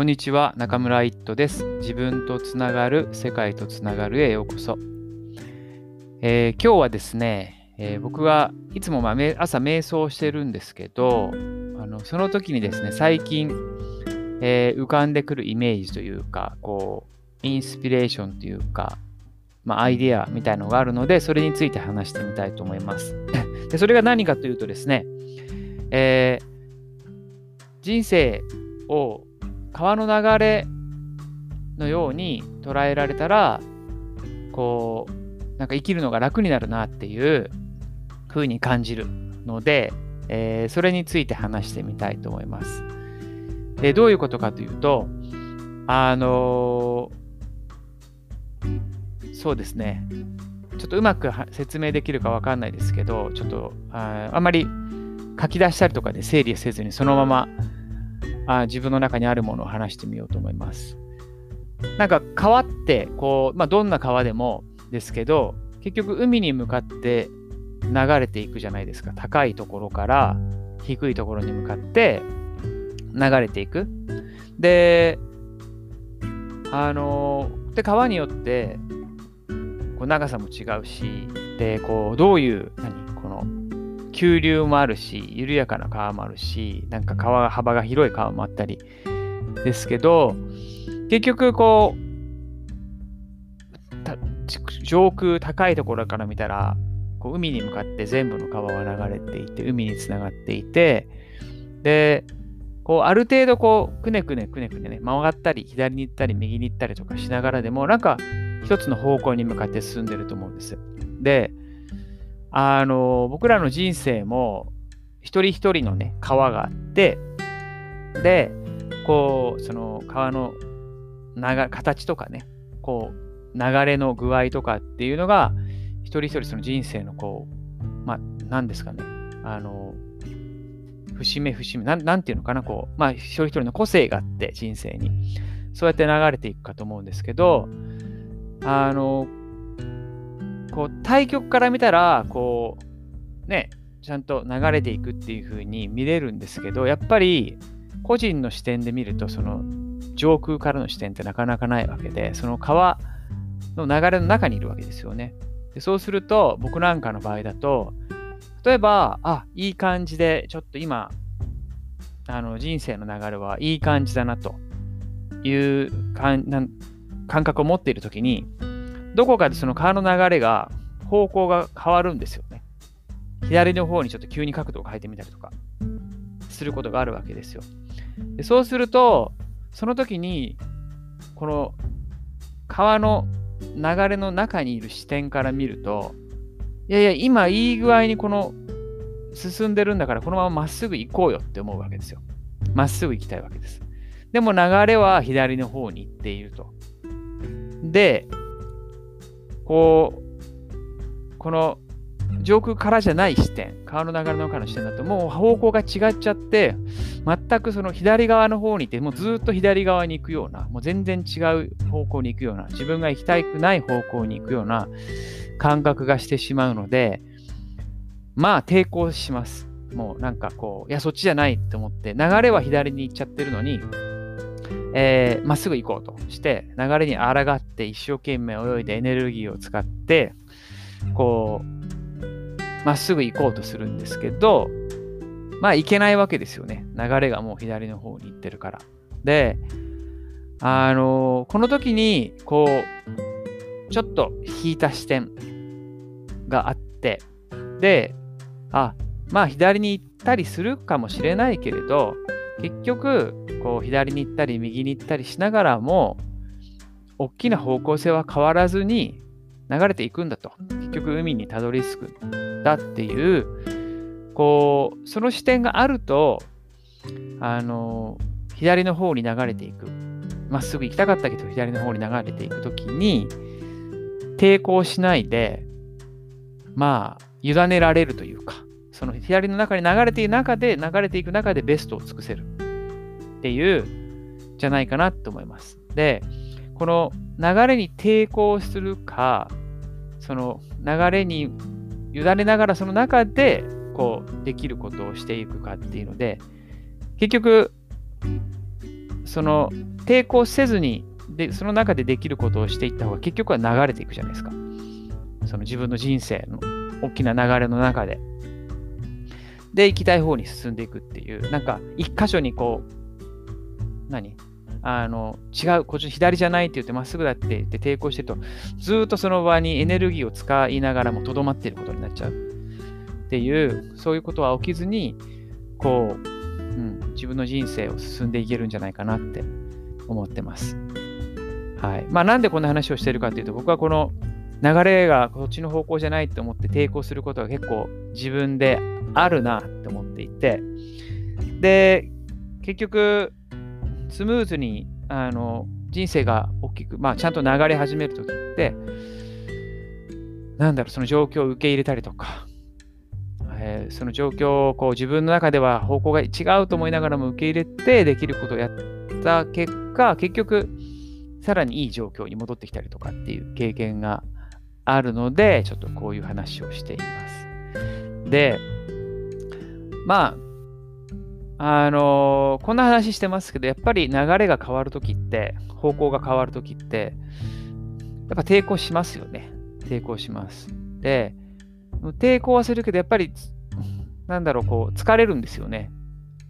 こんにちは、中村一斗です。自分とつながる、世界とつながるへようこそ。今日はですね、僕がいつも朝瞑想してるんですけど、その時にですね、最近、浮かんでくるイメージというか、インスピレーションというか、アイデアみたいのがあるので、それについて話してみたいと思います。で、それが何かというとですね、人生を川の流れのように捉えられたら生きるのが楽になるなっていう風に感じるので、それについて話してみたいと思います。で、どういうことかというとそうですね、ちょっとうまく説明できるか分かんないですけど、ちょっとあまり書き出したりとかで整理せずにそのまま自分の中にあるものを話してみようと思います。なんか川ってどんな川でもですけど、結局海に向かって流れていくじゃないですか。高いところから低いところに向かって流れていく。で、川によって長さも違うし、でどういう急流もあるし、緩やかな川もあるし、なんか川幅が広い川もあったりですけど、結局上空高いところから見たら海に向かって全部の川は流れていて、海につながっていて、である程度くねくね曲がったり左に行ったり右に行ったりとかしながらでも、なんか一つの方向に向かって進んでると思うんです。で、僕らの人生も一人一人のね、川があって、でその川の形とかね、流れの具合とかっていうのが一人一人その人生の何ですかね、節目なんていうのかな、一人一人の個性があって、人生にそうやって流れていくかと思うんですけど、対局から見たらちゃんと流れていくっていう風に見れるんですけど、やっぱり個人の視点で見ると、その上空からの視点ってなかなかないわけで、その川の流れの中にいるわけですよね。で、そうすると僕なんかの場合だと、例えばいい感じでちょっと今人生の流れはいい感じだなという感覚を持っているときに、どこかでその川の流れが方向が変わるんですよね。左の方にちょっと急に角度を変えてみたりとかすることがあるわけですよ。で、そうするとその時にこの川の流れの中にいる視点から見ると、いや今いい具合に進んでるんだから、このまままっすぐ行こうよって思うわけですよ。まっすぐ行きたいわけです。でも流れは左の方に行っていると。でこの上空からじゃない視点、川の流れの中の視点だと、もう方向が違っちゃって、全くその左側の方にいて、もうずっと左側に行くような、もう全然違う方向に行くような、自分が行きたくない方向に行くような感覚がしてしまうので、抵抗します。もうなんかいやそっちじゃないと思って、流れは左に行っちゃってるのに、まっすぐ行こうとして流れに抗って、一生懸命泳いでエネルギーを使ってまっすぐ行こうとするんですけど、行けないわけですよね。流れがもう左の方に行ってるから。で、この時にちょっと引いた視点があって、で左に行ったりするかもしれないけれど、結局左に行ったり右に行ったりしながらも、大きな方向性は変わらずに流れていくんだと、結局海にたどり着くんだっていうその視点があると、左の方に流れていく、まっすぐ行きたかったけど左の方に流れていくときに抵抗しないで、委ねられるというか、その左の中に流れていく中でベストを尽くせるっていうじゃないかなと思います。で、この流れに抵抗するか、その流れに委ねながら、その中でできることをしていくかっていうので、結局その抵抗せずにでその中でできることをしていった方が結局は流れていくじゃないですか。その自分の人生の大きな流れの中で。で、行きたい方に進んでいくっていう、なんか一箇所にこう、違う、こっち左じゃないって言ってまっすぐだって言って抵抗してると、ずっとその場にエネルギーを使いながらもとどまっていることになっちゃうっていう、そういうことは起きずに、こう、自分の人生を進んでいけるんじゃないかなって思ってます。はい。まあなんでこんな話をしてるかっていうと、僕はこの流れがこっちの方向じゃないと思って抵抗することが結構自分であるなって思っていて、で結局スムーズに人生が大きく、ちゃんと流れ始めるときってその状況を受け入れたりとか、その状況をこう自分の中では方向が違うと思いながらも受け入れてできることをやった結果、結局さらにいい状況に戻ってきたりとかっていう経験があるので、ちょっとこういう話をしています。で、こんな話してますけど、やっぱり流れが変わるときって、方向が変わるときって、やっぱ抵抗しますよね。抵抗します。で、抵抗はするけど、やっぱり、こう、疲れるんですよね。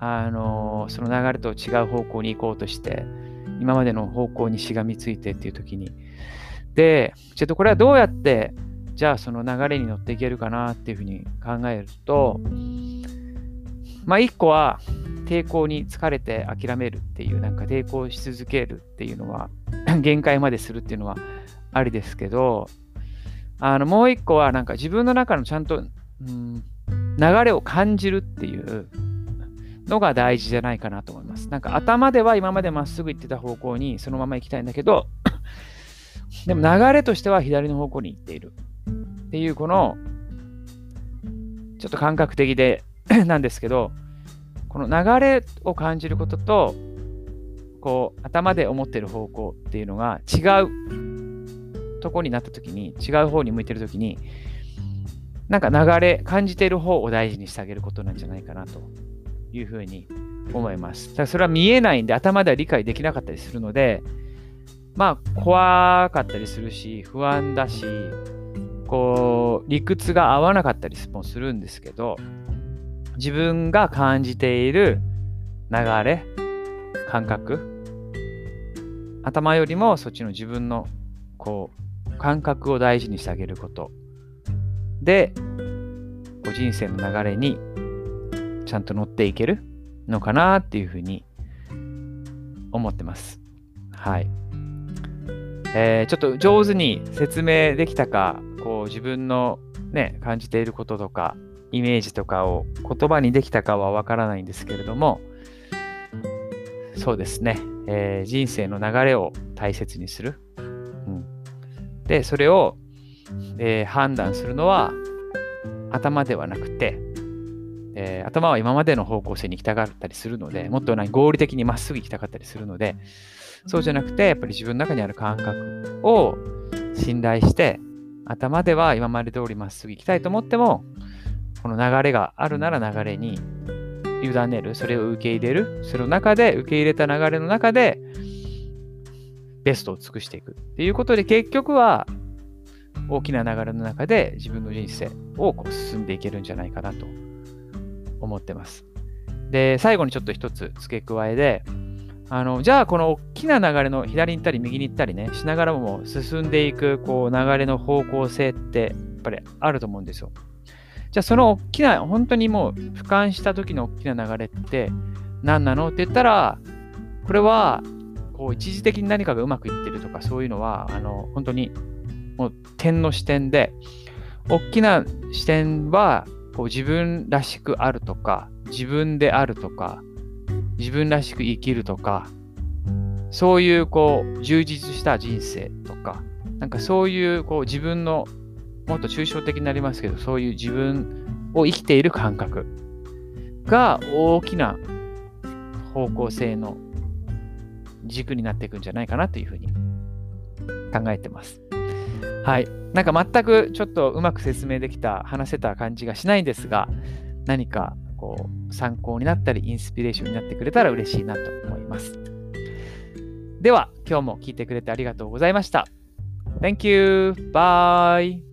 その流れと違う方向に行こうとして、今までの方向にしがみついてっていう時に。で、ちょっとこれはどうやって、じゃあその流れに乗っていけるかなっていうふうに考えると、一個は抵抗に疲れて諦めるっていう、抵抗し続けるっていうのは、限界までするっていうのはありですけど、もう一個は自分の中のちゃんと、流れを感じるっていうのが大事じゃないかなと思います。頭では今までまっすぐ行ってた方向にそのまま行きたいんだけど、でも流れとしては左の方向に行っているっていう、このちょっと感覚的でなんですけど、この流れを感じることとこう頭で思っている方向っていうのが違うとこになった時に、違う方に向いてる時に、流れ感じている方を大事にしてあげることなんじゃないかなというふうに思います。だからそれは見えないんで、頭では理解できなかったりするので、怖かったりするし、不安だし、こう理屈が合わなかったりもするんですけど、自分が感じている流れ、感覚、頭よりもそっちの自分のこう感覚を大事にしてあげることで、こう人生の流れにちゃんと乗っていけるのかなっていうふうに思ってます。はい。ちょっと上手に説明できたか、こう自分のね、感じていることとかイメージとかを言葉にできたかはわからないんですけれども、そうですね、人生の流れを大切にする。で、それを、判断するのは頭ではなくて、頭は今までの方向性に行きたかったりするので、もっと合理的にまっすぐ行きたかったりするので、そうじゃなくて、やっぱり自分の中にある感覚を信頼して、頭では今まで通りまっすぐ行きたいと思っても、この流れがあるなら流れに委ねる、それを受け入れる、その中で受け入れた流れの中でベストを尽くしていくっていうことで、結局は大きな流れの中で自分の人生をこう進んでいけるんじゃないかなと思ってます。で、最後にちょっと一つ付け加えで、じゃあこの大きな流れの左に行ったり右に行ったりねしながらも進んでいくこう流れの方向性ってやっぱりあると思うんですよ。じゃあその大きな、本当にもう俯瞰した時の大きな流れって何なのって言ったら、これはこう一時的に何かがうまくいってるとか、そういうのは本当にもう点の視点で、大きな視点はこう自分らしくあるとか、自分であるとか、自分らしく生きるとか、そういうこう充実した人生とか、そういうこう自分の、もっと抽象的になりますけど、そういう自分を生きている感覚が大きな方向性の軸になっていくんじゃないかなというふうに考えてます。はい。全くちょっとうまく説明できた、話せた感じがしないんですが、何かこう参考になったりインスピレーションになってくれたら嬉しいなと思います。では今日も聞いてくれてありがとうございました。Thank you. Bye.